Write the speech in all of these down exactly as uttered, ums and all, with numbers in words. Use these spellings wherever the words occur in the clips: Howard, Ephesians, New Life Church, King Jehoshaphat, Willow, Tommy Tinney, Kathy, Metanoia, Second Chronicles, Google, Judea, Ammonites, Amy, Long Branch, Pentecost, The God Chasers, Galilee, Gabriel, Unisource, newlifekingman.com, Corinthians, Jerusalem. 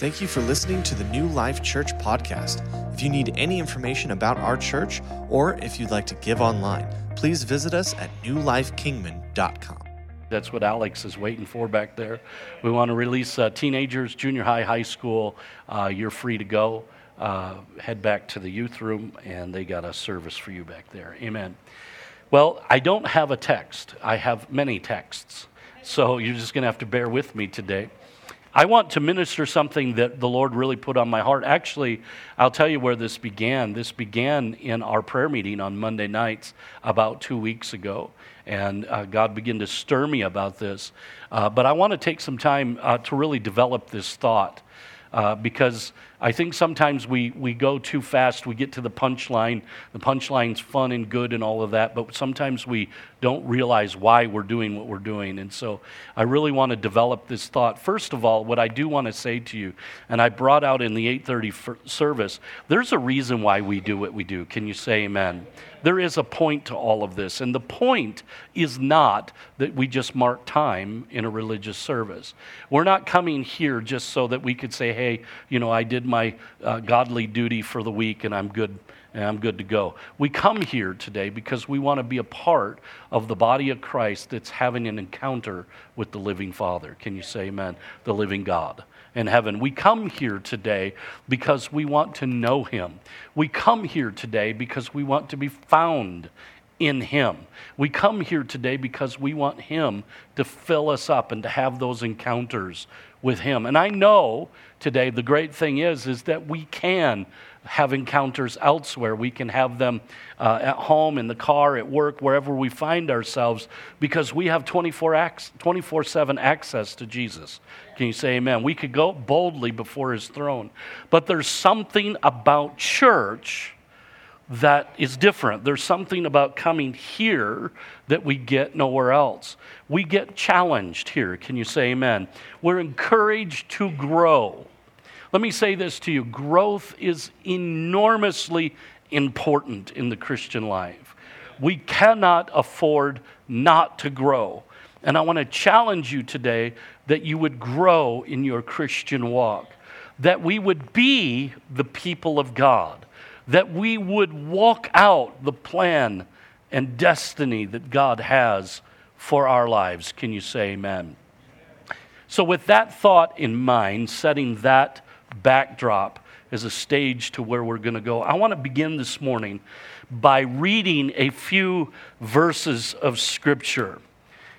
Thank you for listening to the New Life Church podcast. If you need any information about our church, or if you'd like to give online, please visit us at new life kingman dot com. That's what Alex is waiting for back there. We want to release uh, teenagers, junior high, high school. Uh, you're free to go. Uh, head back to the youth room, and they got a service for you back there. Amen. Well, I don't have a text. I have many texts. So you're just going to have to bear with me today. I want to minister something that the Lord really put on my heart. Actually, I'll tell you where this began. This began in our prayer meeting on Monday nights about two weeks ago. And uh, God began to stir me about this. Uh, but I want to take some time uh, to really develop this thought. Uh, because I think sometimes we, we go too fast, we get to the punchline. The punchline's fun and good and all of that, but sometimes we don't realize why we're doing what we're doing. And so I really want to develop this thought. First of all, what I do want to say to you, and I brought out in the eight thirty service, there's a reason why we do what we do. Can you say amen? There is a point to all of this, and the point is not that we just mark time in a religious service. We're not coming here just so that we could say, hey, you know, I did my uh, godly duty for the week, and I'm good, and I'm good to go. We come here today because we want to be a part of the body of Christ that's having an encounter with the living Father. Can you say amen? The living God in heaven. We come here today because we want to know Him. We come here today because we want to be found in Him. We come here today because we want Him to fill us up and to have those encounters with Him. And I know today the great thing is, is that we can have encounters elsewhere. We can have them uh, at home, in the car, at work, wherever we find ourselves, because we have twenty-four seven access to Jesus. Can you say amen? We could go boldly before His throne. But there's something about church that is different. There's something about coming here that we get nowhere else. We get challenged here. Can you say amen? We're encouraged to grow. Let me say this to you. Growth is enormously important in the Christian life. We cannot afford not to grow. And I want to challenge you today that you would grow in your Christian walk, that we would be the people of God, that we would walk out the plan and destiny that God has for our lives. Can you say amen? So with that thought in mind, setting that backdrop as a stage to where we're going to go, I want to begin this morning by reading a few verses of Scripture.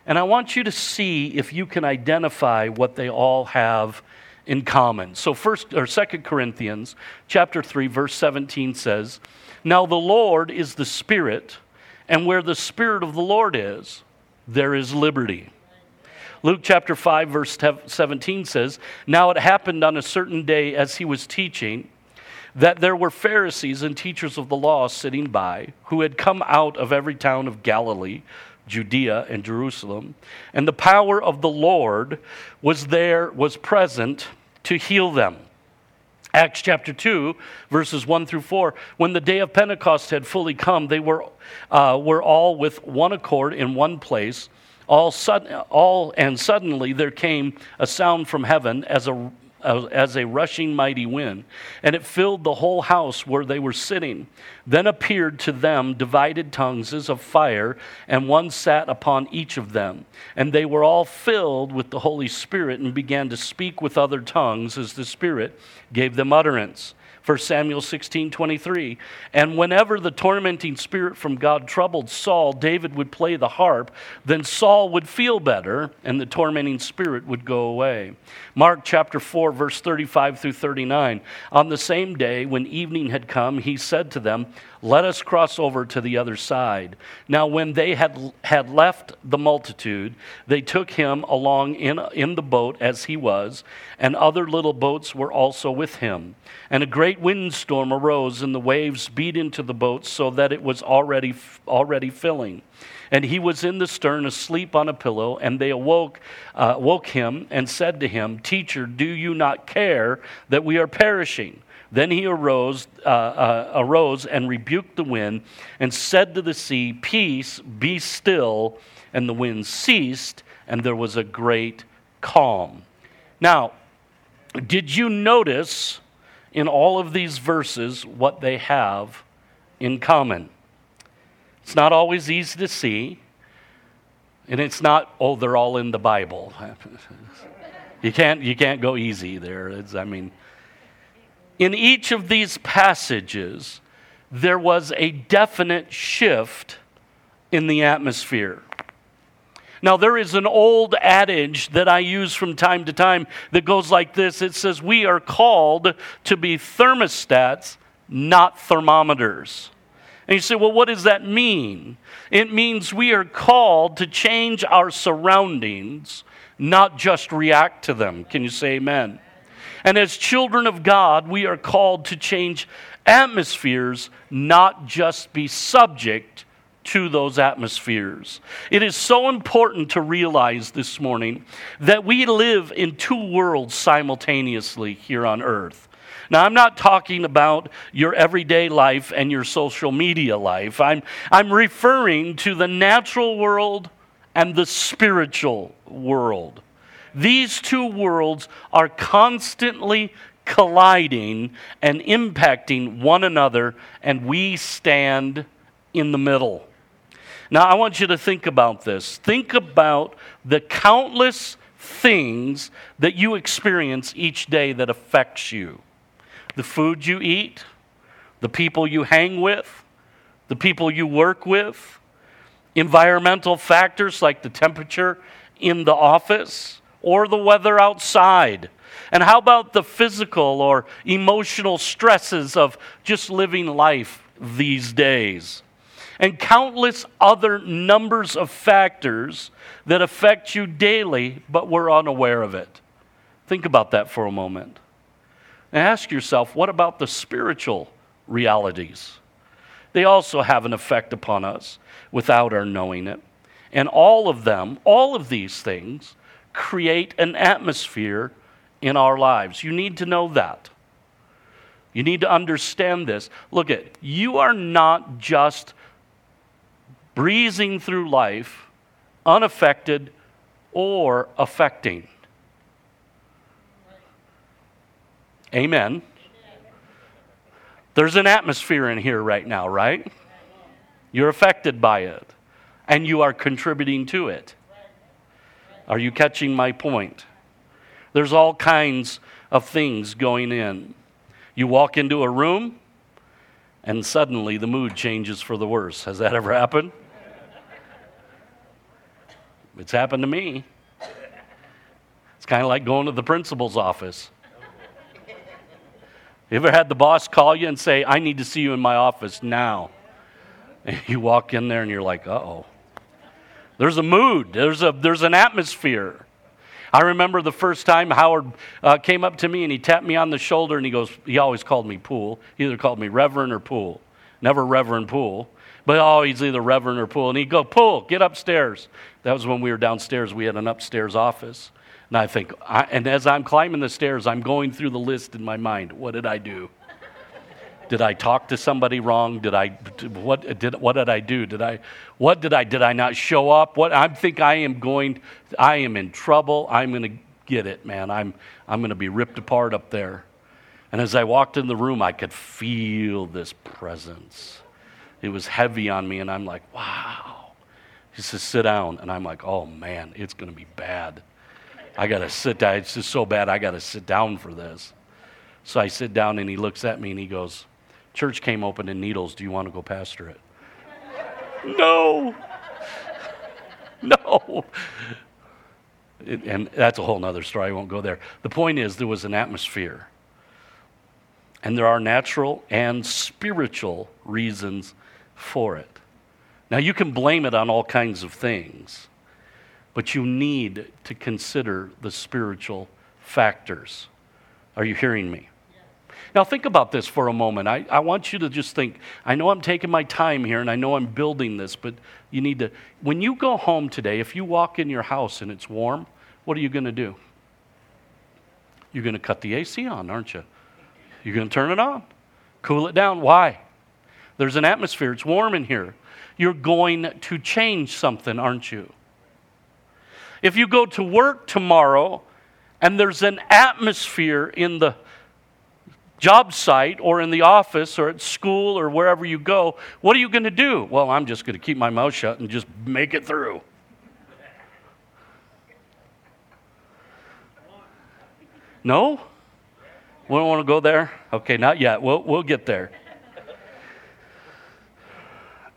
And I want you to see if you can identify what they all have in common. So first or Second Corinthians chapter three verse seventeen says, "Now the Lord is the Spirit, and where the Spirit of the Lord is, there is liberty." Luke chapter five verse seventeen says, "Now it happened on a certain day as He was teaching that there were Pharisees and teachers of the law sitting by, who had come out of every town of Galilee, Judea, and Jerusalem, and the power of the Lord was there, was present to heal them." Acts chapter two, verses one through four, "When the day of Pentecost had fully come, they were uh, were all with one accord in one place. All sudden, all and suddenly there came a sound from heaven as a as a rushing mighty wind, and it filled the whole house where they were sitting. Then appeared to them divided tongues as of fire, and one sat upon each of them. And they were all filled with the Holy Spirit and began to speak with other tongues as the Spirit gave them utterance." First Samuel sixteen twenty-three, "And whenever the tormenting spirit from God troubled Saul, David would play the harp. Then Saul would feel better, and the tormenting spirit would go away." Mark chapter four, verse thirty-five through thirty-nine, "On the same day, when evening had come, he said to them, 'Let us cross over to the other side.' Now when they had had left the multitude, they took him along in, in the boat as he was, and other little boats were also with him. And a great windstorm arose, and the waves beat into the boat so that it was already already filling. And he was in the stern asleep on a pillow, and they awoke uh, woke him and said to him, 'Teacher, do you not care that we are perishing?' Then he arose, uh, uh, arose and rebuked the wind and said to the sea, 'Peace, be still.' And the wind ceased, and there was a great calm." Now, Did you notice in all of these verses what they have in common? It's not always easy to see, and it's not, oh, they're all in the Bible. You can't, you can't go easy there. It's, I mean, in each of these passages, there was a definite shift in the atmosphere. Now, there is an old adage that I use from time to time that goes like this. It says, we are called to be thermostats, not thermometers. And you say, well, what does that mean? It means we are called to change our surroundings, not just react to them. Can you say amen? And as children of God, we are called to change atmospheres, not just be subject to those atmospheres. It is so important to realize this morning that we live in two worlds simultaneously here on earth. Now, I'm not talking about your everyday life and your social media life. I'm, I'm referring to the natural world and the spiritual world. These two worlds are constantly colliding and impacting one another, and we stand in the middle. Now, I want you to think about this. Think about the countless things that you experience each day that affects you. The food you eat, the people you hang with, the people you work with, environmental factors like the temperature in the office or the weather outside. And how about the physical or emotional stresses of just living life these days? And countless other numbers of factors that affect you daily, but we're unaware of it. Think about that for a moment. And ask yourself, what about the spiritual realities? They also have an effect upon us without our knowing it. And all of them, all of these things, create an atmosphere in our lives. You need to know that. You need to understand this. Look at, you are not just breezing through life, unaffected or affecting. Amen. There's an atmosphere in here right now, right? You're affected by it, and you are contributing to it. Are you catching my point? There's all kinds of things going in. You walk into a room, and suddenly the mood changes for the worse. Has that ever happened? It's happened to me. It's kind of like going to the principal's office. You ever had the boss call you and say, I need to see you in my office now? And you walk in there and you're like, uh-oh. There's a mood. There's a there's an atmosphere. I remember the first time Howard uh, came up to me and he tapped me on the shoulder and he goes, he always called me Poole. He either called me Reverend or Poole. Never Reverend Poole. But always either Reverend or Poole. And he'd go, Poole, get upstairs. That was when we were downstairs. We had an upstairs office. And I think, I, and as I'm climbing the stairs, I'm going through the list in my mind. What did I do? Did I talk to somebody wrong? Did I, what did, what did I do? Did I, what did I, did I not show up? What, I think I am going, I am in trouble. I'm going to get it, man. I'm, I'm going to be ripped apart up there. And as I walked in the room, I could feel this presence. It was heavy on me. And I'm like, wow. He says, sit down. And I'm like, oh man, it's going to be bad. I got to sit down. It's just so bad. I got to sit down for this. So I sit down and he looks at me and he goes, church came open in Needles. Do you want to go pastor it? No. No. It, and that's a whole nother story. I won't go there. The point is there was an atmosphere. And there are natural and spiritual reasons for it. Now you can blame it on all kinds of things. But you need to consider the spiritual factors. Are you hearing me? Yeah. Now think about this for a moment. I, I want you to just think, I know I'm taking my time here and I know I'm building this, but you need to, when you go home today, if you walk in your house and it's warm, what are you going to do? You're going to cut the A C on, aren't you? You're going to turn it on, cool it down. Why? There's an atmosphere, it's warm in here. You're going to change something, aren't you? If you go to work tomorrow And there's an atmosphere in the job site or in the office or at school or wherever you go. What are you going to do? Well, I'm just going to keep my mouth shut and just make it through. No? We don't want to go there? Okay, not yet. We'll, we'll get there.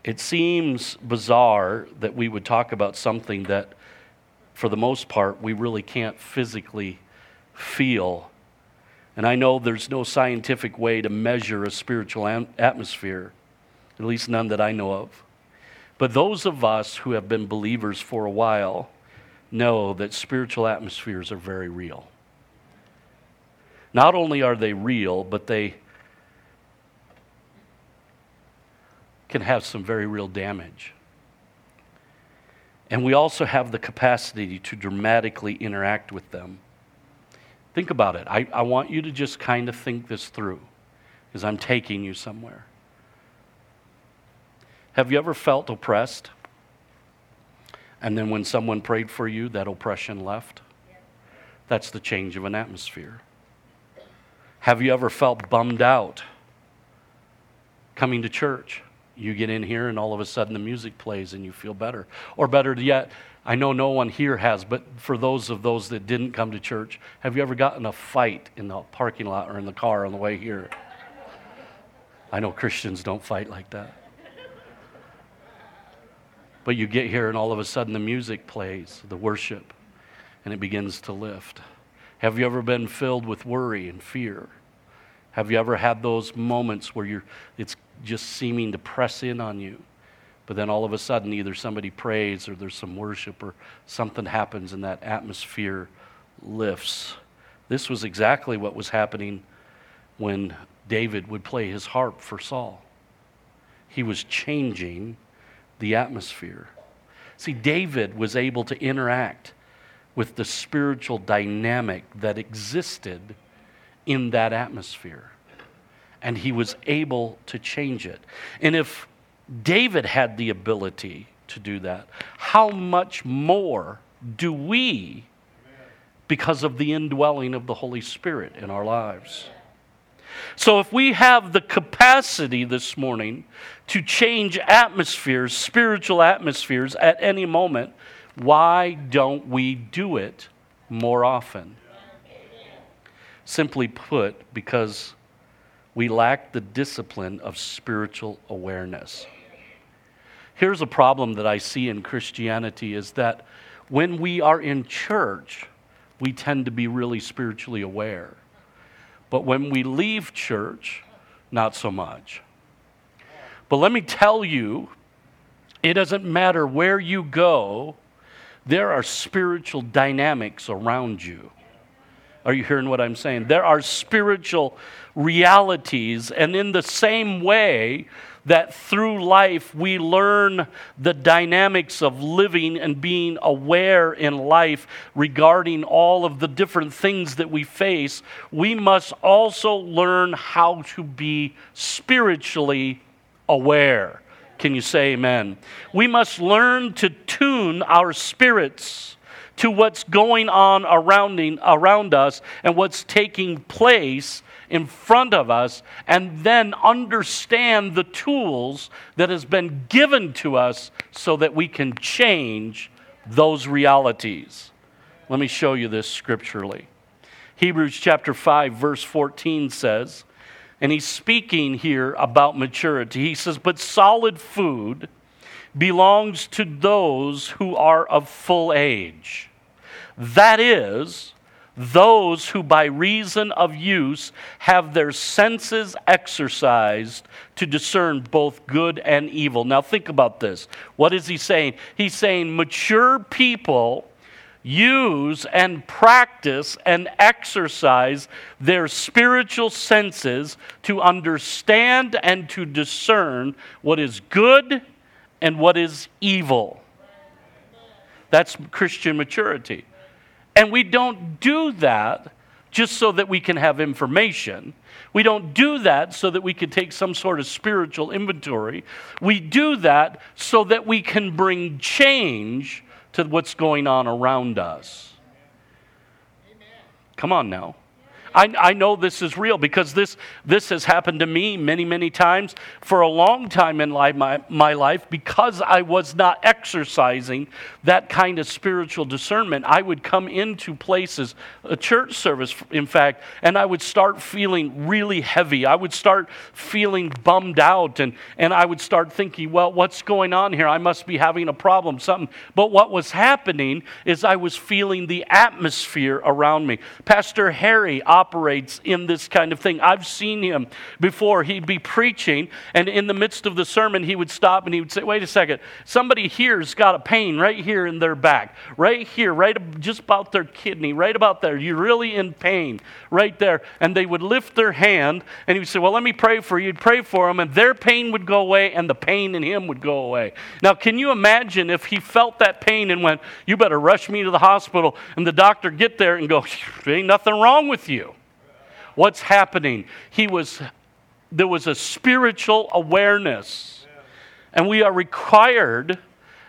It seems bizarre that we would talk about something that, for the most part, we really can't physically feel. And I know there's no scientific way to measure a spiritual atmosphere, at least none that I know of. But those of us who have been believers for a while know that spiritual atmospheres are very real. Not only are they real, but they can have some very real damage. And we also have the capacity to dramatically interact with them. Think about it. I, I want you to just kind of think this through because I'm taking you somewhere. Have you ever felt oppressed? And then when someone prayed for you, that oppression left? That's the change of an atmosphere. Have you ever felt bummed out coming to church? You get in here and all of a sudden the music plays and you feel better. Or better yet, I know no one here has, but for those of those that didn't come to church, have you ever gotten a fight in the parking lot or in the car on the way here? I know Christians don't fight like that. But you get here and all of a sudden the music plays, the worship, and it begins to lift. Have you ever been filled with worry and fear? Have you ever had those moments where you're it's just seeming to press in on you, but then all of a sudden either somebody prays or there's some worship or something happens and that atmosphere lifts? This was exactly what was happening when David would play his harp for Saul. He was changing the atmosphere. See, David was able to interact with the spiritual dynamic that existed in that atmosphere. And he was able to change it. And if David had the ability to do that, how much more do we because of the indwelling of the Holy Spirit in our lives? So if we have the capacity this morning to change atmospheres, spiritual atmospheres at any moment, why don't we do it more often? Simply put, because we lack the discipline of spiritual awareness. Here's a problem that I see in Christianity is that when we are in church, we tend to be really spiritually aware. But when we leave church, not so much. But let me tell you, it doesn't matter where you go, there are spiritual dynamics around you. Are you hearing what I'm saying? There are spiritual realities, and in the same way that through life we learn the dynamics of living and being aware in life regarding all of the different things that we face, we must also learn how to be spiritually aware. Can you say amen? We must learn to tune our spirits to what's going on around, around us and what's taking place in front of us, and then understand the tools that has been given to us so that we can change those realities. Let me show you this scripturally. Hebrews chapter five, verse fourteen says, and he's speaking here about maturity. He says, but solid food belongs to those who are of full age. That is, those who by reason of use have their senses exercised to discern both good and evil. Now think about this. What is he saying? He's saying mature people use and practice and exercise their spiritual senses to understand and to discern what is good and what is evil. That's Christian maturity. And we don't do that just so that we can have information. We don't do that so that we can take some sort of spiritual inventory. We do that so that we can bring change to what's going on around us. Amen. Come on now. I, I know this is real because this this has happened to me many, many times for a long time in life, my, my life because I was not exercising that kind of spiritual discernment. I would come into places, a church service, in fact, and I would start feeling really heavy. I would start feeling bummed out, and, and I would start thinking, well, what's going on here? I must be having a problem, something. But what was happening is I was feeling the atmosphere around me. Pastor Harry operates in this kind of thing. I've seen him before. He'd be preaching, and in the midst of the sermon, he would stop and he would say, wait a second, somebody here's got a pain right here in their back, right here, right just about their kidney, right about there. You're really in pain right there. And they would lift their hand, and he would say, well, let me pray for you. He'd pray for them, and their pain would go away, and the pain in him would go away. Now, can you imagine if he felt that pain and went, you better rush me to the hospital, and the doctor get there and go, there ain't nothing wrong with you. What's happening? He was, there was a spiritual awareness. And we are required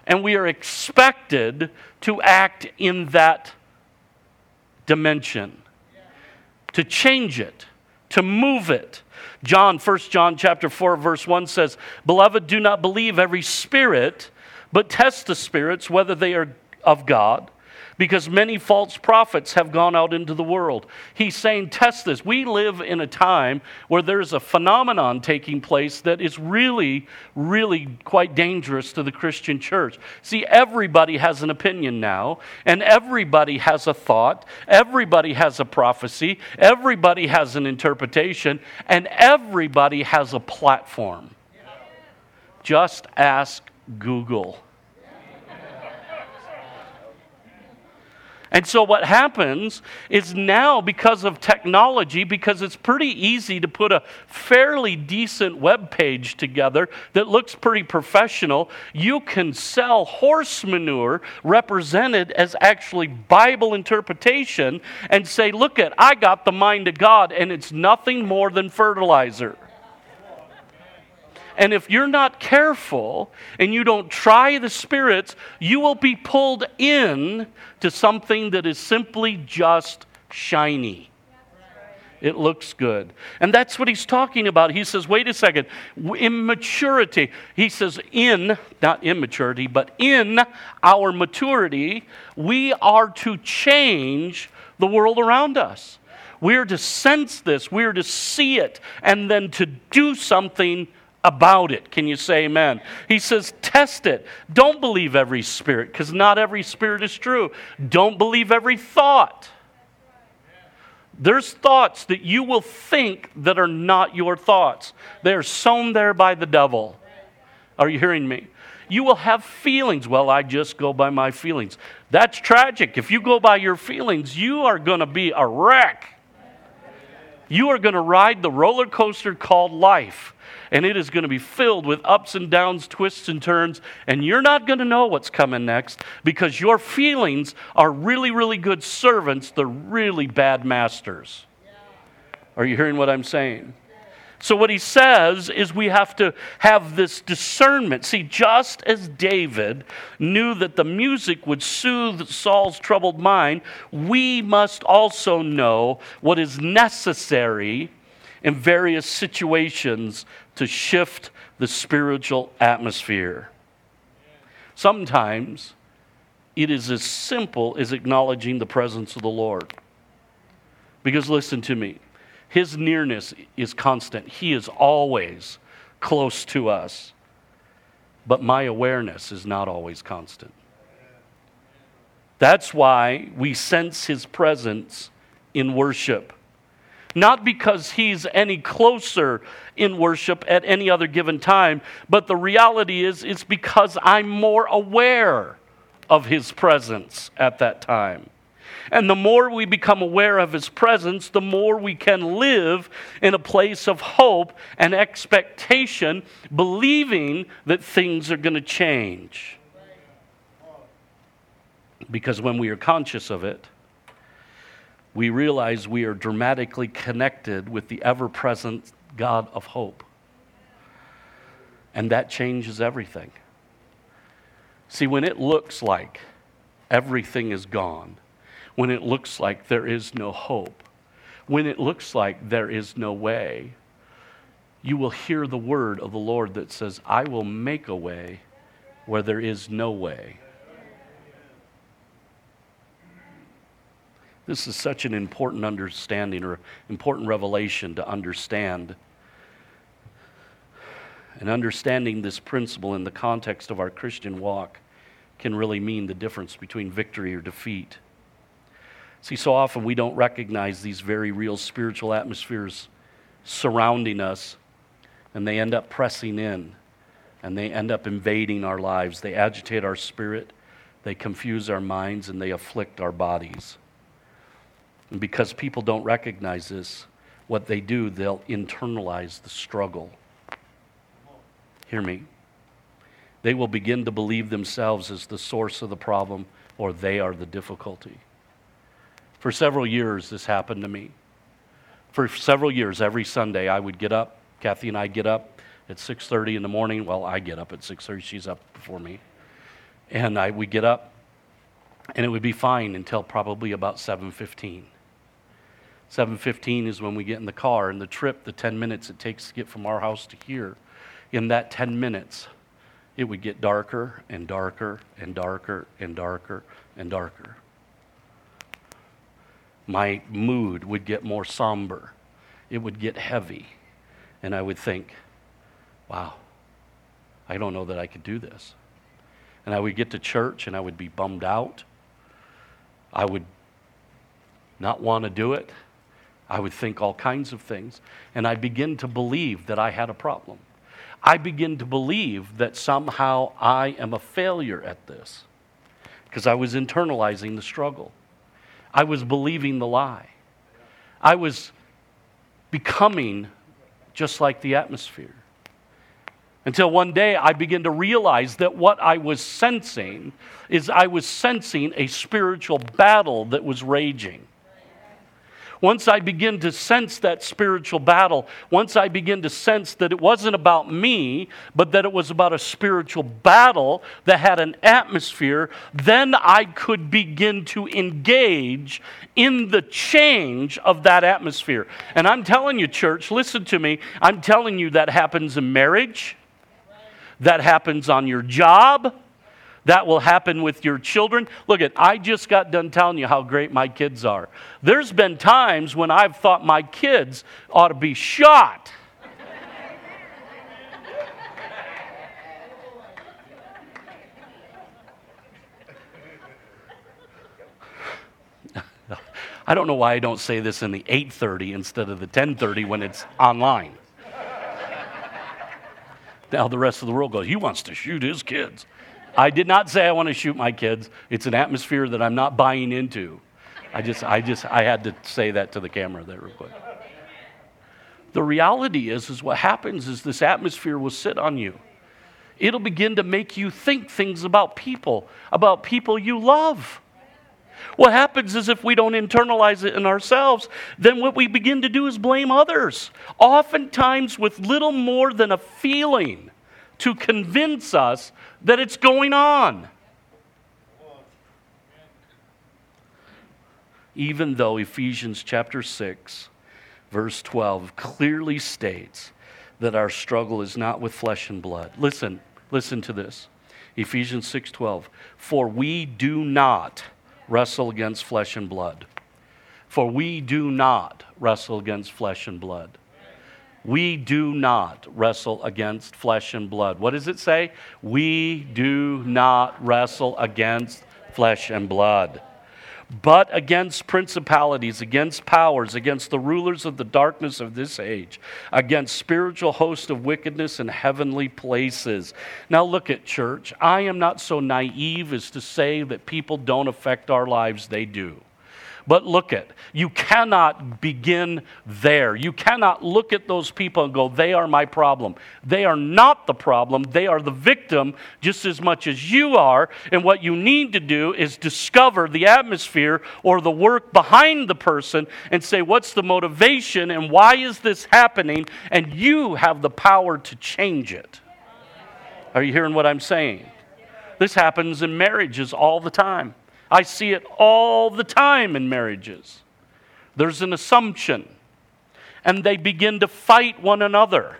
and we are expected to act in that dimension, to change it, to move it. John, First John chapter four, verse one says, beloved, do not believe every spirit, but test the spirits whether they are of God, because many false prophets have gone out into the world. He's saying, test this. We live in a time where there's a phenomenon taking place that is really, really quite dangerous to the Christian church. See, everybody has an opinion now, and everybody has a thought, everybody has a prophecy, everybody has an interpretation, and everybody has a platform. Just ask Google. And so what happens is now, because of technology, because it's pretty easy to put a fairly decent web page together that looks pretty professional, you can sell horse manure represented as actually Bible interpretation and say, look at, I got the mind of God, and it's nothing more than fertilizer. And if you're not careful and you don't try the spirits, you will be pulled in to something that is simply just shiny. It looks good. And that's what he's talking about. He says, wait a second, immaturity. He says, in, not immaturity, but in our maturity, we are to change the world around us. We're to sense this, we're to see it, and then to do something about it. Can you say amen? He says, test it. Don't believe every spirit, because not every spirit is true. Don't believe every thought. There's thoughts that you will think that are not your thoughts. They are sown there by the devil. Are you hearing me? You will have feelings. Well, I just go by my feelings. That's tragic. If you go by your feelings, you are going to be a wreck. You are going to ride the roller coaster called life. And it is going to be filled with ups and downs, twists and turns. And you're not going to know what's coming next, because your feelings are really, really good servants. They're really bad masters. Are you hearing what I'm saying? So what he says is we have to have this discernment. See, just as David knew that the music would soothe Saul's troubled mind, we must also know what is necessary in various situations to shift the spiritual atmosphere. Sometimes it is as simple as acknowledging the presence of the Lord. Because listen to me, His nearness is constant. He is always close to us. But my awareness is not always constant. That's why we sense His presence in worship. Not because He's any closer in worship at any other given time, but the reality is it's because I'm more aware of His presence at that time. And the more we become aware of His presence, the more we can live in a place of hope and expectation, believing that things are going to change. Because when we are conscious of it, we realize we are dramatically connected with the ever-present God of hope. And that changes everything. See, when it looks like everything is gone, when it looks like there is no hope, when it looks like there is no way, you will hear the word of the Lord that says, I will make a way where there is no way. This is such an important understanding or important revelation to understand. And understanding this principle in the context of our Christian walk can really mean the difference between victory or defeat. See, so often we don't recognize these very real spiritual atmospheres surrounding us, and they end up pressing in, and they end up invading our lives. They agitate our spirit, they confuse our minds, and they afflict our bodies. And because people don't recognize this, what they do, they'll internalize the struggle. Hear me. They will begin to believe themselves as the source of the problem, or they are the difficulty. For several years, this happened to me. For several years, every Sunday, I would get up. Kathy and I get up at six thirty in the morning. Well, I get up at six thirty. She's up before me. And I would get up, and it would be fine until probably about seven fifteen. seven fifteen is when we get in the car, and the trip, the ten minutes it takes to get from our house to here, in that ten minutes, it would get darker and darker and darker and darker and darker. My mood would get more somber. It would get heavy. And I would think, wow, I don't know that I could do this. And I would get to church and I would be bummed out. I would not want to do it. I would think all kinds of things. And I begin to believe that I had a problem. I begin to believe that somehow I am a failure at this because I was internalizing the struggle. I was believing the lie. I was becoming just like the atmosphere. Until one day I began to realize that what I was sensing is I was sensing a spiritual battle that was raging. Once I begin to sense that spiritual battle, once I begin to sense that it wasn't about me, but that it was about a spiritual battle that had an atmosphere, then I could begin to engage in the change of that atmosphere. And I'm telling you, church, listen to me. I'm telling you that happens in marriage. That happens on your job. That will happen with your children. Look, at I just got done telling you how great my kids are. There's been times when I've thought my kids ought to be shot. I don't know why I don't say this in the eight thirty instead of the ten thirty when it's online. Now the rest of the world goes, he wants to shoot his kids. I did not say I want to shoot my kids. It's an atmosphere that I'm not buying into. I just, I just, I had to say that to the camera there real quick. The reality is, is what happens is this atmosphere will sit on you. It'll begin to make you think things about people, about people you love. What happens is if we don't internalize it in ourselves, then what we begin to do is blame others, oftentimes with little more than a feeling to convince us that it's going on. Even though Ephesians chapter six, verse twelve, clearly states that our struggle is not with flesh and blood. Listen, listen to this. Ephesians six twelve, for we do not wrestle against flesh and blood. For we do not wrestle against flesh and blood. We do not wrestle against flesh and blood. What does it say? We do not wrestle against flesh and blood, but against principalities, against powers, against the rulers of the darkness of this age, against spiritual hosts of wickedness in heavenly places. Now look at church. I am not so naive as to say that people don't affect our lives. They do. But look at, you cannot begin there. You cannot look at those people and go, they are my problem. They are not the problem. They are the victim just as much as you are. And what you need to do is discover the atmosphere or the work behind the person and say, what's the motivation and why is this happening? And you have the power to change it. Are you hearing what I'm saying? This happens in marriages all the time. I see it all the time in marriages. There's an assumption, and they begin to fight one another.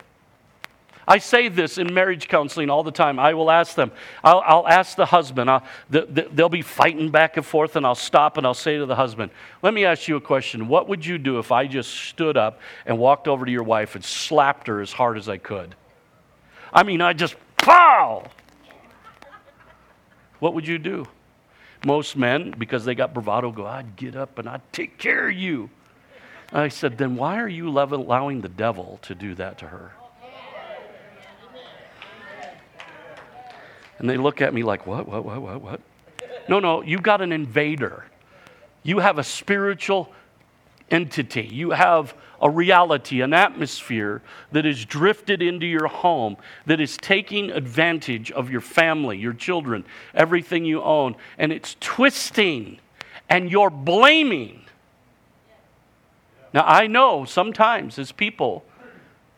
I say this in marriage counseling all the time. I will ask them. I'll, I'll ask the husband. I'll, the, the, they'll be fighting back and forth, and I'll stop and I'll say to the husband, let me ask you a question. What would you do if I just stood up and walked over to your wife and slapped her as hard as I could? I mean, I just, pow! What would you do? Most men, because they got bravado, go, I'd get up and I'd take care of you. And I said, then why are you allowing the devil to do that to her? And they look at me like, what, what, what, what, what? No, no, you've got an invader. You have a spiritual entity. You have a reality, an atmosphere that is drifted into your home, that is taking advantage of your family, your children, everything you own. And it's twisting, and you're blaming. Now, I know sometimes as people,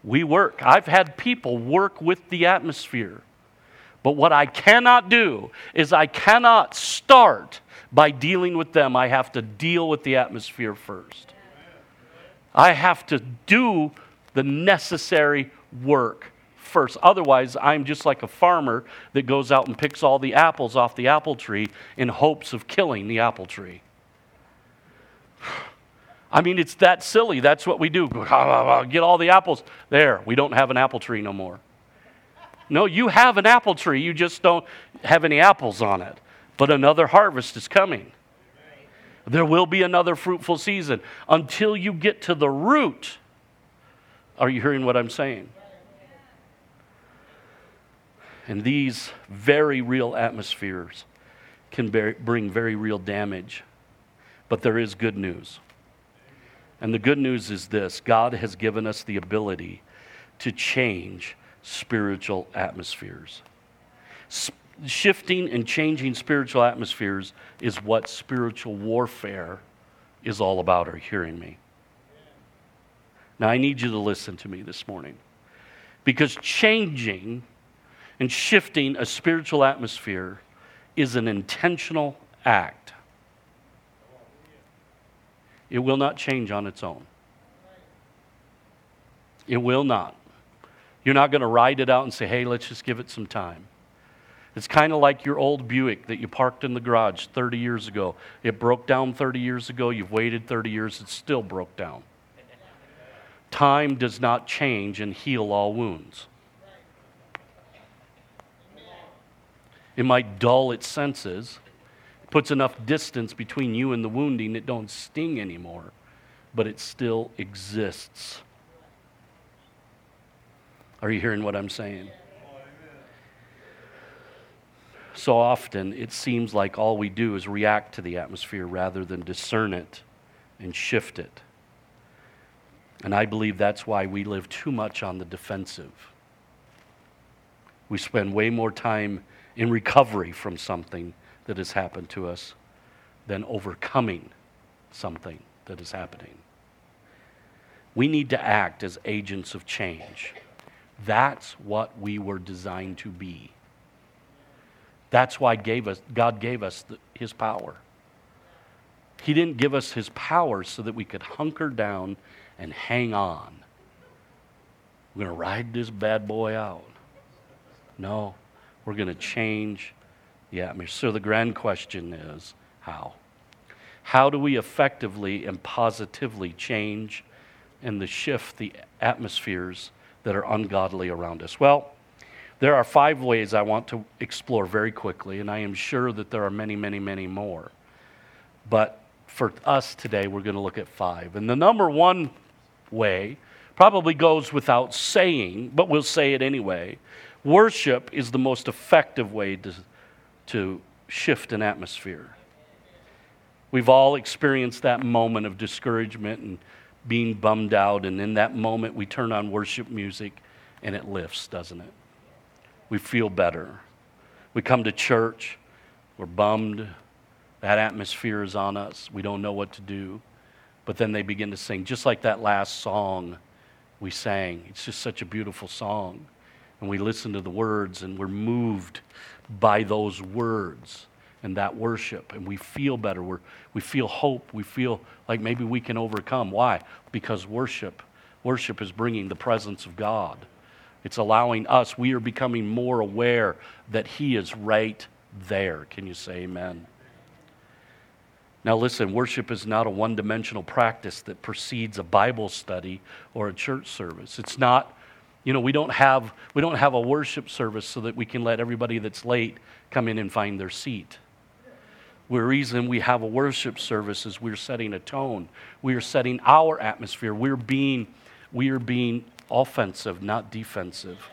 we work. I've had people work with the atmosphere. But what I cannot do is I cannot start by dealing with them. I have to deal with the atmosphere first. I have to do the necessary work first. Otherwise, I'm just like a farmer that goes out and picks all the apples off the apple tree in hopes of killing the apple tree. I mean, it's that silly. That's what we do. Get all the apples. There, we don't have an apple tree no more. No, you have an apple tree. You just don't have any apples on it. But another harvest is coming. There will be another fruitful season until you get to the root. Are you hearing what I'm saying? And these very real atmospheres can bring very real damage. But there is good news. And the good news is this. God has given us the ability to change spiritual atmospheres. Sp- shifting and changing spiritual atmospheres is what spiritual warfare is all about. Are you hearing me? Now, I need you to listen to me this morning, because changing and shifting a spiritual atmosphere is an intentional act. It will not change on its own. It will not. You're not going to ride it out and say, hey, let's just give it some time. It's kind of like your old Buick that you parked in the garage thirty years ago. It broke down thirty years ago. You've waited thirty years. It still broke down. Time does not change and heal all wounds. It might dull its senses. It puts enough distance between you and the wounding it don't sting anymore, but it still exists. Are you hearing what I'm saying? So often, it seems like all we do is react to the atmosphere rather than discern it and shift it. And I believe that's why we live too much on the defensive. We spend way more time in recovery from something that has happened to us than overcoming something that is happening. We need to act as agents of change. That's what we were designed to be. That's why gave us, God gave us the, His power. He didn't give us His power so that we could hunker down and hang on. We're going to ride this bad boy out. No, we're going to change the atmosphere. So the grand question is, how? How do we effectively and positively change and the shift the atmospheres that are ungodly around us? Well, there are five ways I want to explore very quickly, and I am sure that there are many, many, many more. But for us today, we're going to look at five. And the number one way probably goes without saying, but we'll say it anyway. Worship is the most effective way to, to shift an atmosphere. We've all experienced that moment of discouragement and being bummed out, and in that moment we turn on worship music and it lifts, doesn't it? We feel better. We come to church, we're bummed, that atmosphere is on us, we don't know what to do, but then they begin to sing, just like that last song we sang. It's just such a beautiful song, and we listen to the words and we're moved by those words, and that worship, and we feel better. We're, we feel hope. We feel like maybe we can overcome. Why? Because worship, worship is bringing the presence of God. It's allowing us, we are becoming more aware that He is right there. Can you say amen? Now listen, worship is not a one-dimensional practice that precedes a Bible study or a church service. It's not, you know, we don't have we don't have a worship service so that we can let everybody that's late come in and find their seat. The reason we have a worship service is we're setting a tone. We are setting our atmosphere. We're being, we are being offensive, not defensive.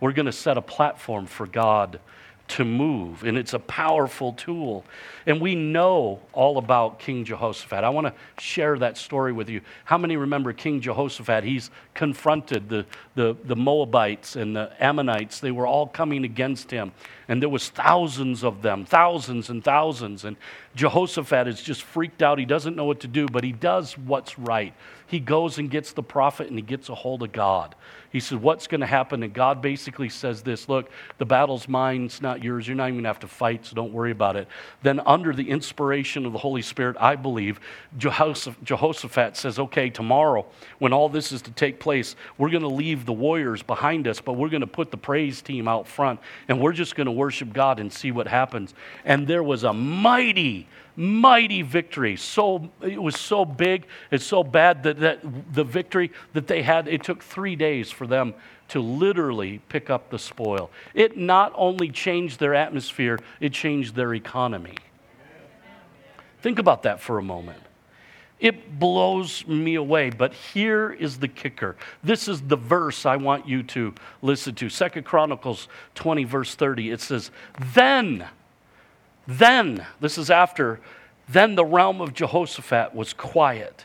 We're going to set a platform for God to move, and it's a powerful tool. And we know all about King Jehoshaphat. I want to share that story with you. How many remember King Jehoshaphat? He's confronted the, the, the Moabites and the Ammonites. They were all coming against him, and there was thousands of them, thousands and thousands. And Jehoshaphat is just freaked out. He doesn't know what to do, but he does what's right. He goes and gets the prophet, and he gets a hold of God. He says, what's going to happen? And God basically says this, look, the battle's mine, it's not yours. You're not even going to have to fight, so don't worry about it. Then under the inspiration of the Holy Spirit, I believe, Jehoshaphat says, okay, tomorrow, when all this is to take place, we're going to leave the warriors behind us, but we're going to put the praise team out front, and we're just going to worship God and see what happens. And there was a mighty, mighty victory. So it was so big, it's so bad that, that the victory that they had, it took three days for them to literally pick up the spoil. It not only changed their atmosphere, it changed their economy. Think about that for a moment. It blows me away, but here is the kicker. This is the verse I want you to listen to. Second Chronicles twenty, verse thirty. It says, Then... Then, this is after, then the realm of Jehoshaphat was quiet,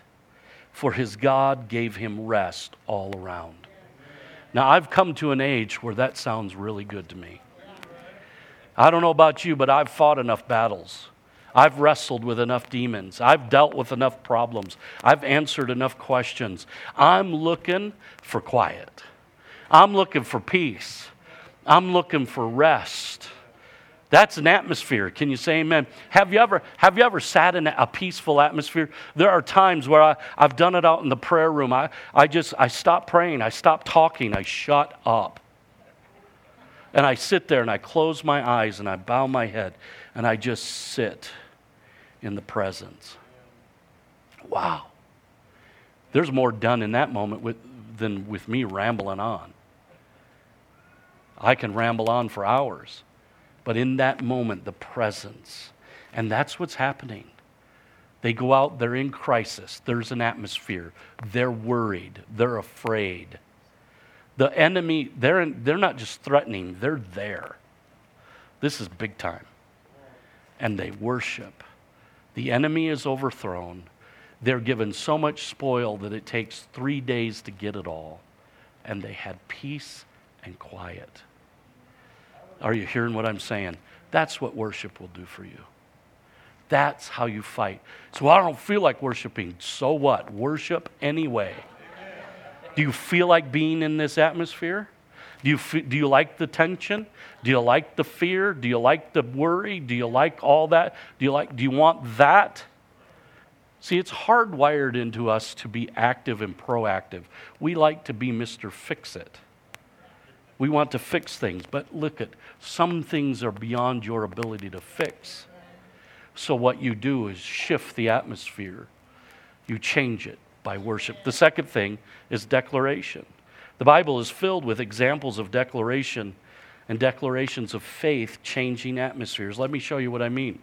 for his God gave him rest all around. Now, I've come to an age where that sounds really good to me. I don't know about you, but I've fought enough battles. I've wrestled with enough demons. I've dealt with enough problems. I've answered enough questions. I'm looking for quiet. I'm looking for peace. I'm looking for rest. That's an atmosphere. Can you say amen? Have you ever have you ever sat in a peaceful atmosphere? There are times where I, I've done it out in the prayer room. I, I just, I stop praying. I stop talking. I shut up. And I sit there and I close my eyes and I bow my head and I just sit in the presence. Wow. There's more done in that moment with, than with me rambling on. I can ramble on for hours. But in that moment, the presence. And that's what's happening. They go out, they're in crisis. There's an atmosphere. They're worried. They're afraid. The enemy, they're in, they're not just threatening, they're there. This is big time. And they worship. The enemy is overthrown. They're given so much spoil that it takes three days to get it all. And they had peace and quiet. Are you hearing what I'm saying? That's what worship will do for you. That's how you fight. So I don't feel like worshiping. So what? Worship anyway. Do you feel like being in this atmosphere? Do you f- do you like the tension? Do you like the fear? Do you like the worry? Do you like all that? Do you like? Do you want that? See, it's hardwired into us to be active and proactive. We like to be Mister Fix-It. We want to fix things, but look at, some things are beyond your ability to fix. So what you do is shift the atmosphere. You change it by worship. The second thing is declaration. The Bible is filled with examples of declaration and declarations of faith changing atmospheres. Let me show you what I mean.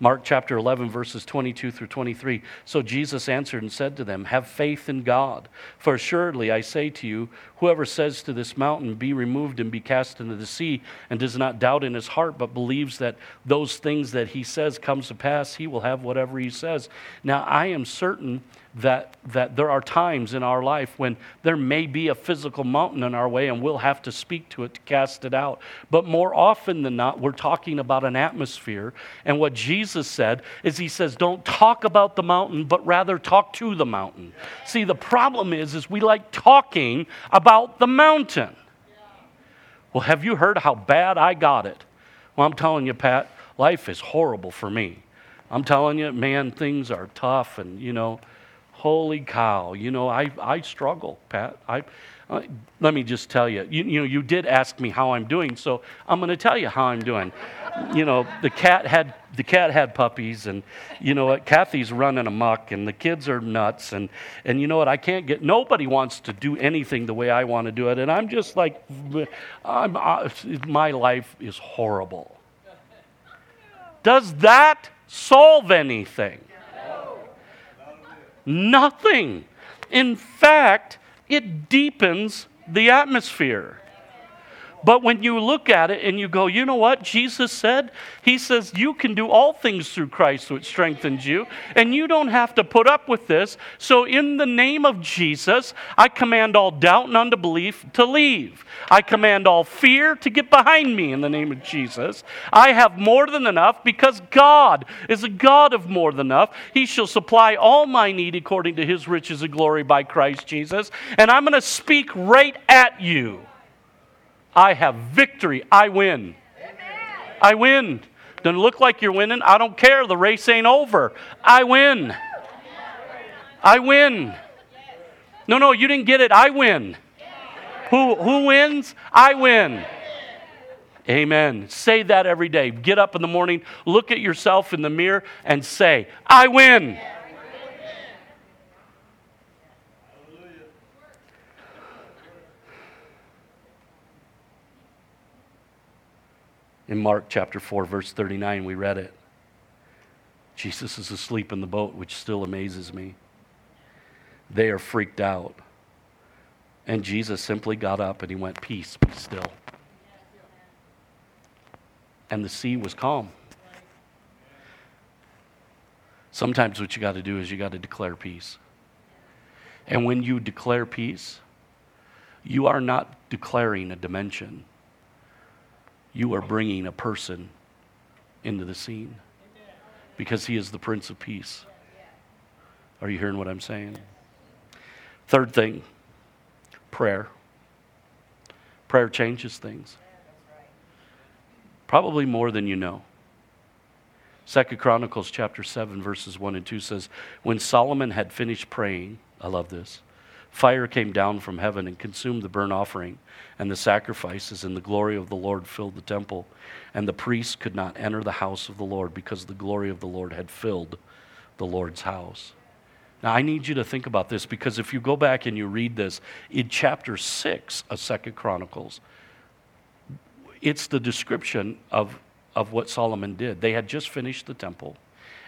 Mark chapter eleven, verses twenty-two through twenty-three. So Jesus answered and said to them, have faith in God. For assuredly, I say to you, whoever says to this mountain, be removed and be cast into the sea, and does not doubt in his heart, but believes that those things that he says comes to pass, he will have whatever he says. Now, I am certain that that there are times in our life when there may be a physical mountain in our way, and we'll have to speak to it to cast it out. But more often than not, we're talking about an atmosphere, and what Jesus Jesus said is he says, don't talk about the mountain, but rather talk to the mountain. See, the problem is, is we like talking about the mountain. Well, have you heard how bad I got it? Well, I'm telling you, Pat, Life is horrible for me. I'm telling you, man, things are tough, and, you know, holy cow, you know, I, I struggle, Pat. I, I let me just tell you, you, you know, you did ask me how I'm doing, so I'm going to tell you how I'm doing. You know, the cat had the cat had puppies, and you know what, Kathy's running amok, and the kids are nuts, and and you know what, I can't get. Nobody wants to do anything the way I want to do it, and I'm just like, I'm, I, my life is horrible. Does that solve anything? Nothing. In fact, it deepens the atmosphere. But when you look at it and you go, you know what Jesus said? He says, you can do all things through Christ which strengthens you, and you don't have to put up with this. So in the name of Jesus, I command all doubt and unbelief to leave. I command all fear to get behind me in the name of Jesus. I have more than enough because God is a God of more than enough. He shall supply all my need according to his riches and glory by Christ Jesus. And I'm going to speak right at you. I have victory. I win. Amen. I win. Doesn't look like you're winning. I don't care. The race ain't over. I win. I win. No, no, you didn't get it. I win. Who who wins? I win. Amen. Say that every day. Get up in the morning, look at yourself in the mirror, and say, I win. In Mark chapter four, verse thirty-nine, we read it. Jesus is asleep in the boat, which still amazes me. They are freaked out. And Jesus simply got up and he went, peace, be still. And the sea was calm. Sometimes what you got to do is you got to declare peace. And when you declare peace, you are not declaring a dimension. You are bringing a person into the scene because he is the Prince of Peace. Are you hearing what I'm saying? Third thing, prayer. Prayer changes things. Probably more than you know. Second Chronicles chapter seven, verses one and two says, when Solomon had finished praying, I love this, fire came down from heaven and consumed the burnt offering and the sacrifices, and the glory of the Lord filled the temple. And the priests could not enter the house of the Lord because the glory of the Lord had filled the Lord's house. Now, I need you to think about this, because if you go back and you read this, in chapter six of Second Chronicles, it's the description of, of what Solomon did. They had just finished the temple.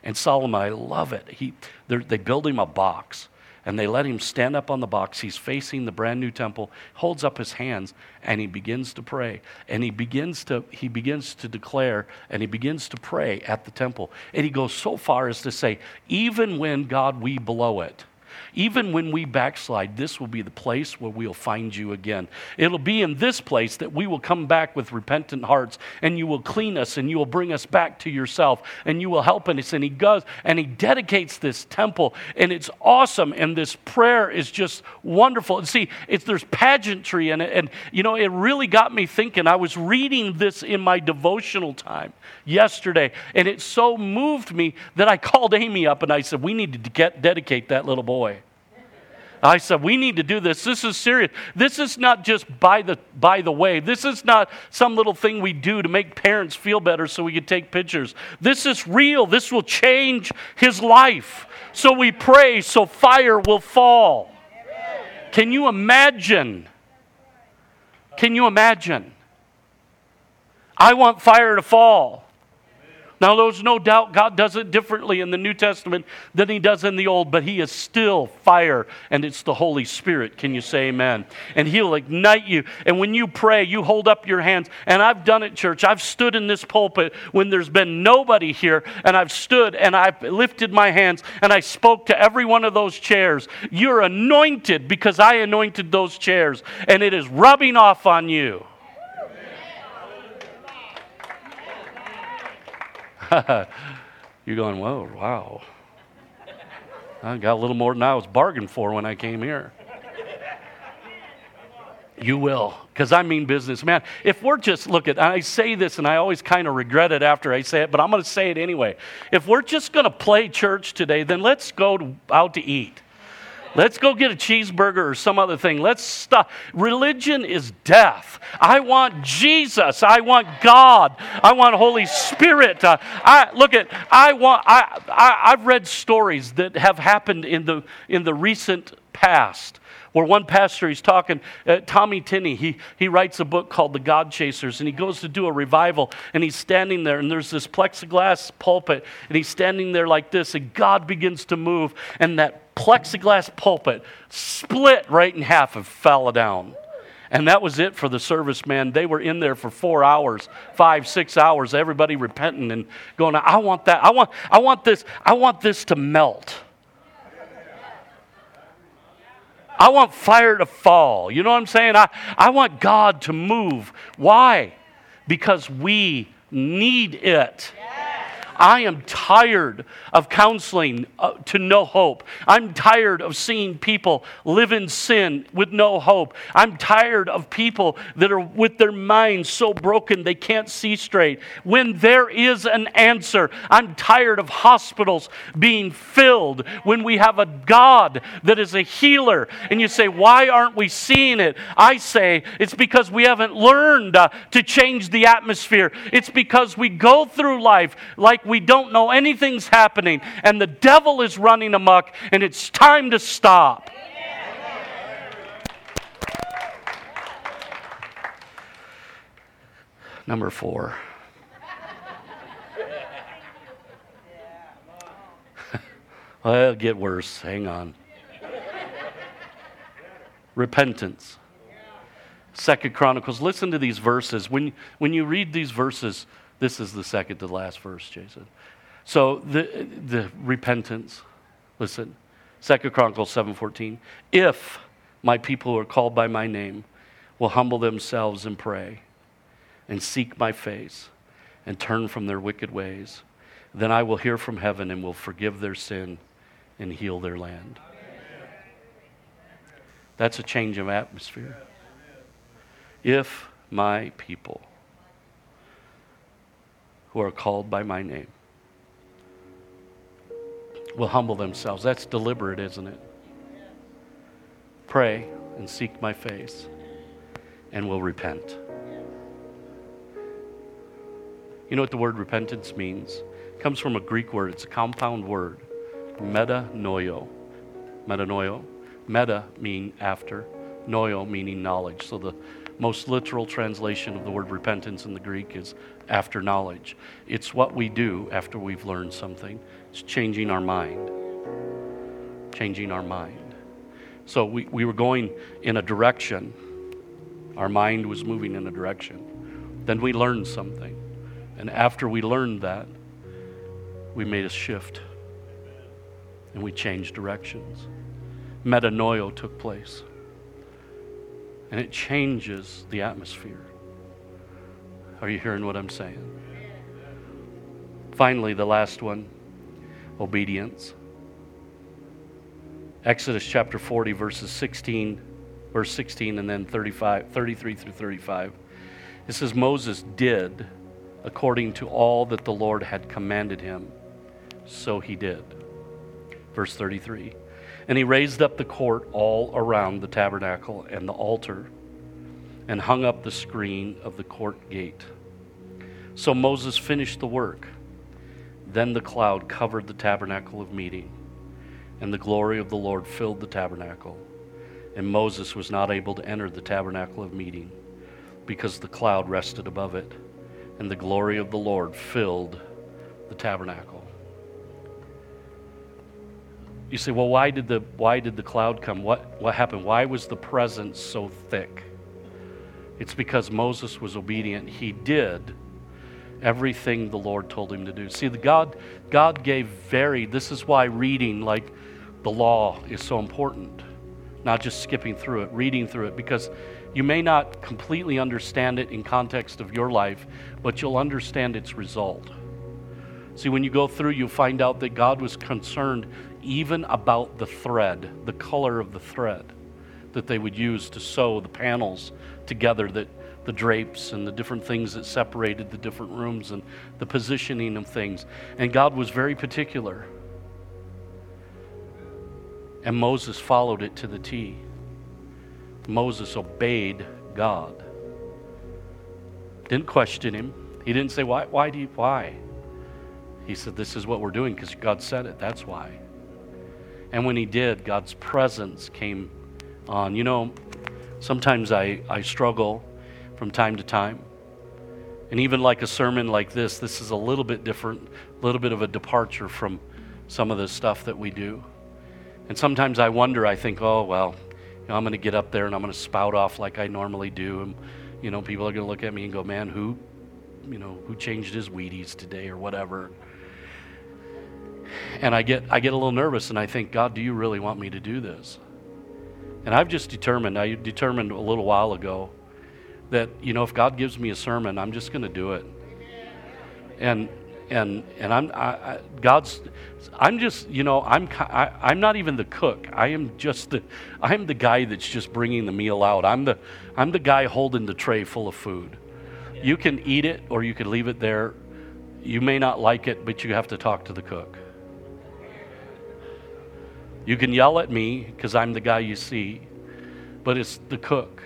And Solomon, I love it. He They build him a box. And they let him stand up on the box. He's facing the brand new temple, holds up his hands, and he begins to pray. And he begins to he begins to declare, and he begins to pray at the temple. And he goes so far as to say, even when, God, we blow it, even when we backslide, this will be the place where we'll find you again. It'll be in this place that we will come back with repentant hearts, and you will clean us, and you will bring us back to yourself, and you will help us. And he goes, and he dedicates this temple, and it's awesome, and this prayer is just wonderful. And see, it's, there's pageantry in it, and you know, it really got me thinking. I was reading this in my devotional time yesterday, and it so moved me that I called Amy up, and I said, we need to get, dedicate that little boy. I said, we need to do this. This is serious. This is not just by the by the way. This is not some little thing we do to make parents feel better so we can take pictures. This is real. This will change his life. So we pray so fire will fall. Can you imagine? Can you imagine? I want fire to fall. Now, there's no doubt God does it differently in the New Testament than he does in the Old, but he is still fire, and it's the Holy Spirit. Can you say amen? And he'll ignite you. And when you pray, you hold up your hands. And I've done it, church. I've stood in this pulpit when there's been nobody here, and I've stood, and I've lifted my hands, and I spoke to every one of those chairs. You're anointed because I anointed those chairs, and it is rubbing off on you. You're going, whoa, wow. I got a little more than I was bargained for when I came here. You will, because I mean business. Man, if we're just, look at, I say this and I always kind of regret it after I say it, but I'm going to say it anyway. If we're just going to play church today, then let's go to, out to eat. Let's go get a cheeseburger or some other thing. Let's stop. Religion is death. I want Jesus. I want God. I want Holy Spirit. Uh, I look at. I want. I, I. I've read stories that have happened in the in the recent past, where one pastor he's talking. Uh, Tommy Tinney. He he writes a book called The God Chasers, and he goes to do a revival, and he's standing there, and there's this plexiglass pulpit, and he's standing there like this, and God begins to move, and that plexiglass pulpit split right in half and fell down. And that was it for the service, man. They were in there for four hours, five, six hours, everybody repenting and going, I want that. I want I want this. I want this to melt. I want fire to fall. You know what I'm saying? I, I want God to move. Why? Because we need it. I am tired of counseling uh, to no hope. I'm tired of seeing people live in sin with no hope. I'm tired of people that are with their minds so broken they can't see straight. When there is an answer, I'm tired of hospitals being filled when we have a God that is a healer. And you say, why aren't we seeing it? I say, it's because we haven't learned uh, to change the atmosphere. It's because we go through life like we don't know anything's happening, and the devil is running amok, and it's time to stop. Amen. Number four. Well, it'll get worse. Hang on. Repentance. Second Chronicles. Listen to these verses. When, when you read these verses, this is the second to the last verse, Jason. So the the repentance. Listen, Second Chronicles seven fourteen. If my people who are called by my name will humble themselves and pray and seek my face and turn from their wicked ways, then I will hear from heaven and will forgive their sin and heal their land. That's a change of atmosphere. If my people who are called by my name will humble themselves. That's deliberate, isn't it? Pray and seek my face and will repent. You know what the word repentance means? It comes from a Greek word. It's a compound word. Metanoio. Metanoio. Meta mean after. Noio meaning knowledge. So the most literal translation of the word repentance in the Greek is after knowledge. It's what we do after we've learned something. It's changing our mind. Changing our mind. So we, we were going in a direction. Our mind was moving in a direction. Then we learned something. And after we learned that, we made a shift. And we changed directions. Metanoia took place. And it changes the atmosphere. Are you hearing what I'm saying? Finally, the last one, obedience. Exodus chapter forty, verses sixteen, verse sixteen, and then thirty-five, thirty-three through thirty-five. It says, Moses did according to all that the Lord had commanded him, so he did. Verse thirty-three. And he raised up the court all around the tabernacle and the altar and hung up the screen of the court gate. So Moses finished the work. Then the cloud covered the tabernacle of meeting, and the glory of the Lord filled the tabernacle. And Moses was not able to enter the tabernacle of meeting because the cloud rested above it, and the glory of the Lord filled the tabernacle. You say, well, why did the why did the cloud come? What what happened? Why was the presence so thick? It's because Moses was obedient. He did everything the Lord told him to do. See, the God God gave very. This is why reading like the law is so important. Not just skipping through it, reading through it, because you may not completely understand it in context of your life, but you'll understand its result. See, when you go through, you find out that God was concerned even about the thread, the color of the thread, that they would use to sew the panels together, that the drapes and the different things that separated the different rooms and the positioning of things. And God was very particular. And Moses followed it to the T. Moses obeyed God. Didn't question him. He didn't say, why, why do you, why? He said, this is what we're doing because God said it, that's why. And when he did, God's presence came on. You know, sometimes I, I struggle from time to time. And even like a sermon like this, this is a little bit different, a little bit of a departure from some of the stuff that we do. And sometimes I wonder, I think, oh, well, you know, I'm going to get up there and I'm going to spout off like I normally do. And, you know, people are going to look at me and go, man, who, you know, who changed his Wheaties today or whatever? And I get I get a little nervous and I think, God, do you really want me to do this? And I've just determined, I determined a little while ago that, you know, if God gives me a sermon, I'm just going to do it. And and and I'm I, I, God's I'm just, you know, I'm I, I'm not even the cook. I am just the I'm the guy that's just bringing the meal out. I'm the I'm the guy holding the tray full of food. You can eat it or you can leave it there. You may not like it, but you have to talk to the cook. You can yell at me because I'm the guy you see, but it's the cook.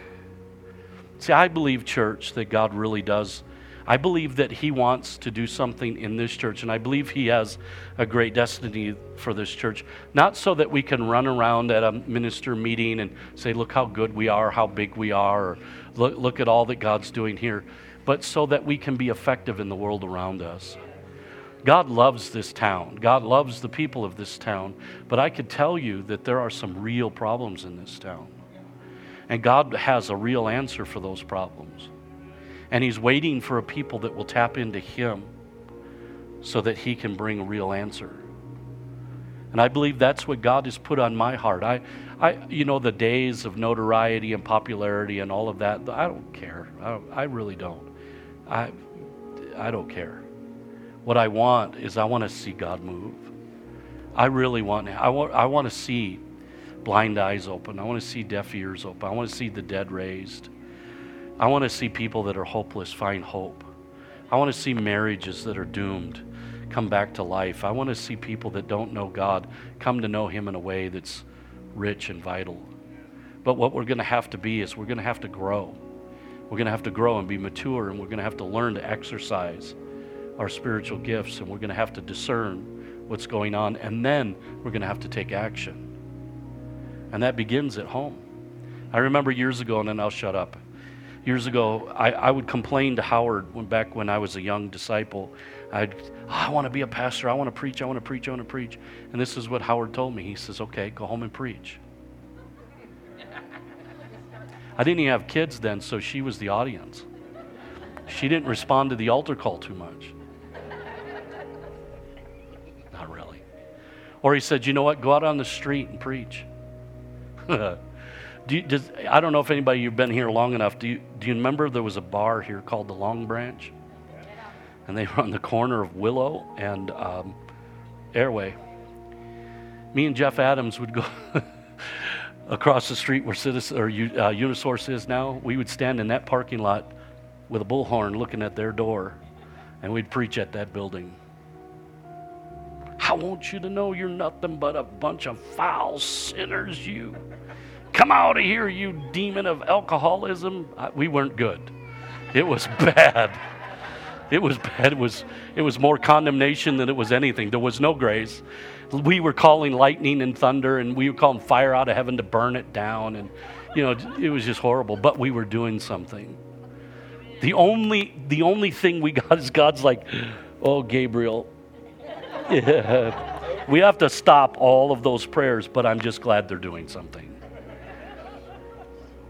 See, I believe, church, that God really does. I believe that he wants to do something in this church, and I believe he has a great destiny for this church. Not so that we can run around at a minister meeting and say, look how good we are, how big we are, or look, look at all that God's doing here, but so that we can be effective in the world around us. God loves this town. God loves the people of this town. But I could tell you that there are some real problems in this town. And God has a real answer for those problems. And he's waiting for a people that will tap into him so that he can bring a real answer. And I believe that's what God has put on my heart. I, I, you know, the days of notoriety and popularity and all of that, I don't care. I, don't, I really don't. I, I don't care. What I want is I want to see God move. I really want, I want I want to see blind eyes open. I want to see deaf ears open. I want to see the dead raised. I want to see people that are hopeless find hope. I want to see marriages that are doomed come back to life. I want to see people that don't know God come to know him in a way that's rich and vital. But what we're going to have to be is we're going to have to grow. We're going to have to grow and be mature, and we're going to have to learn to exercise our spiritual gifts, and we're going to have to discern what's going on, and then we're going to have to take action. And that begins at home. I remember years ago, and then I'll shut up. Years ago, I, I would complain to Howard when, back when I was a young disciple. I'd, oh, I want to be a pastor. I want to preach. I want to preach. I want to preach. And this is what Howard told me. He says, okay, go home and preach. I didn't even have kids then, so she was the audience. She didn't respond to the altar call too much. Not really. Or he said, you know what? Go out on the street and preach. do you, does, I don't know if anybody, you've been here long enough. Do you, do you remember there was a bar here called the Long Branch? Yeah. And they were on the corner of Willow and um, Airway. Me and Jeff Adams would go across the street where Citizen, or uh, Unisource is now. We would stand in that parking lot with a bullhorn looking at their door, and we'd preach at that building. I want you to know you're nothing but a bunch of foul sinners, you. Come out of here, you demon of alcoholism. I, we weren't good. It was bad. It was bad. It was, it was more condemnation than it was anything. There was no grace. We were calling lightning and thunder, and we were calling fire out of heaven to burn it down. And, you know, it was just horrible, but we were doing something. The only the only thing we got is God's like, oh, Gabriel, yeah. We have to stop all of those prayers, but I'm just glad they're doing something.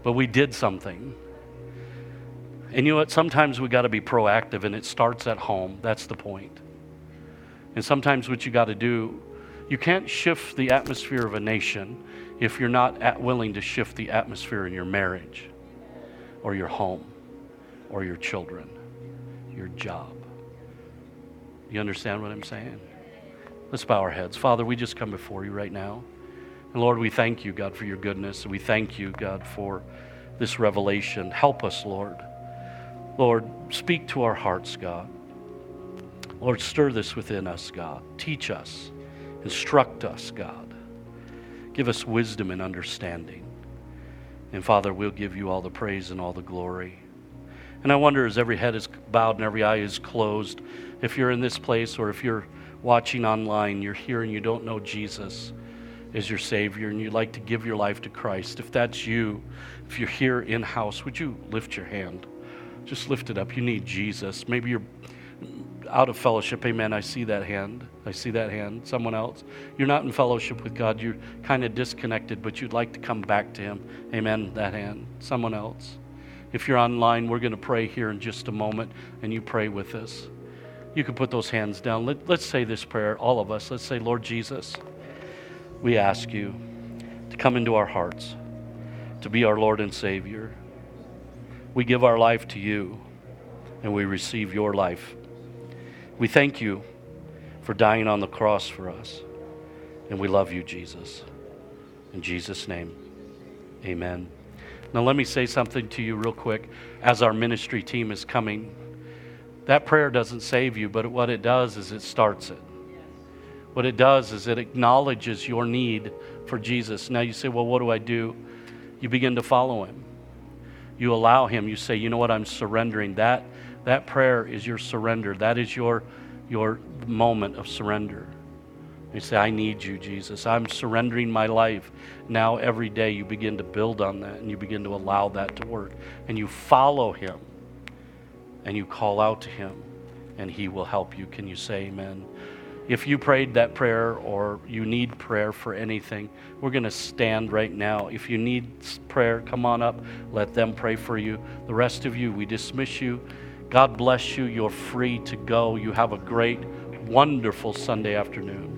But we did something. And you know what? Sometimes we got to be proactive, and it starts at home. That's the point. And sometimes what you got to do, you can't shift the atmosphere of a nation if you're not at willing to shift the atmosphere in your marriage or your home, or your children, your job. You understand what I'm saying? Let's bow our heads. Father, we just come before you right now. And Lord, we thank you, God, for your goodness. We thank you, God, for this revelation. Help us, Lord. Lord, speak to our hearts, God. Lord, stir this within us, God. Teach us. Instruct us, God. Give us wisdom and understanding. And Father, we'll give you all the praise and all the glory. And I wonder, as every head is bowed and every eye is closed, if you're in this place or if you're watching online, you're here and you don't know Jesus as your Savior and you'd like to give your life to Christ. If that's you, if you're here in-house, would you lift your hand? Just lift it up. You need Jesus. Maybe you're out of fellowship. Amen. I see that hand. I see that hand. Someone else. You're not in fellowship with God. You're kind of disconnected, but you'd like to come back to Him. Amen. That hand. Someone else. If you're online, we're going to pray here in just a moment, and you pray with us. You can put those hands down. Let, let's say this prayer, all of us. Let's say, Lord Jesus, we ask you to come into our hearts, to be our Lord and Savior. We give our life to you, and we receive your life. We thank you for dying on the cross for us, and we love you, Jesus. In Jesus' name, amen. Now let me say something to you real quick as our ministry team is coming. That prayer doesn't save you, but what it does is it starts it. What it does is it acknowledges your need for Jesus. Now you say, well, what do I do? You begin to follow him. You allow him. You say, you know what, I'm surrendering. That that prayer is your surrender. That is your, your moment of surrender. You say, I need you, Jesus. I'm surrendering my life. Now every day you begin to build on that and you begin to allow that to work. And you follow him and you call out to him and he will help you. Can you say amen? If you prayed that prayer or you need prayer for anything, we're going to stand right now. If you need prayer, come on up. Let them pray for you. The rest of you, we dismiss you. God bless you. You're free to go. You have a great, wonderful Sunday afternoon.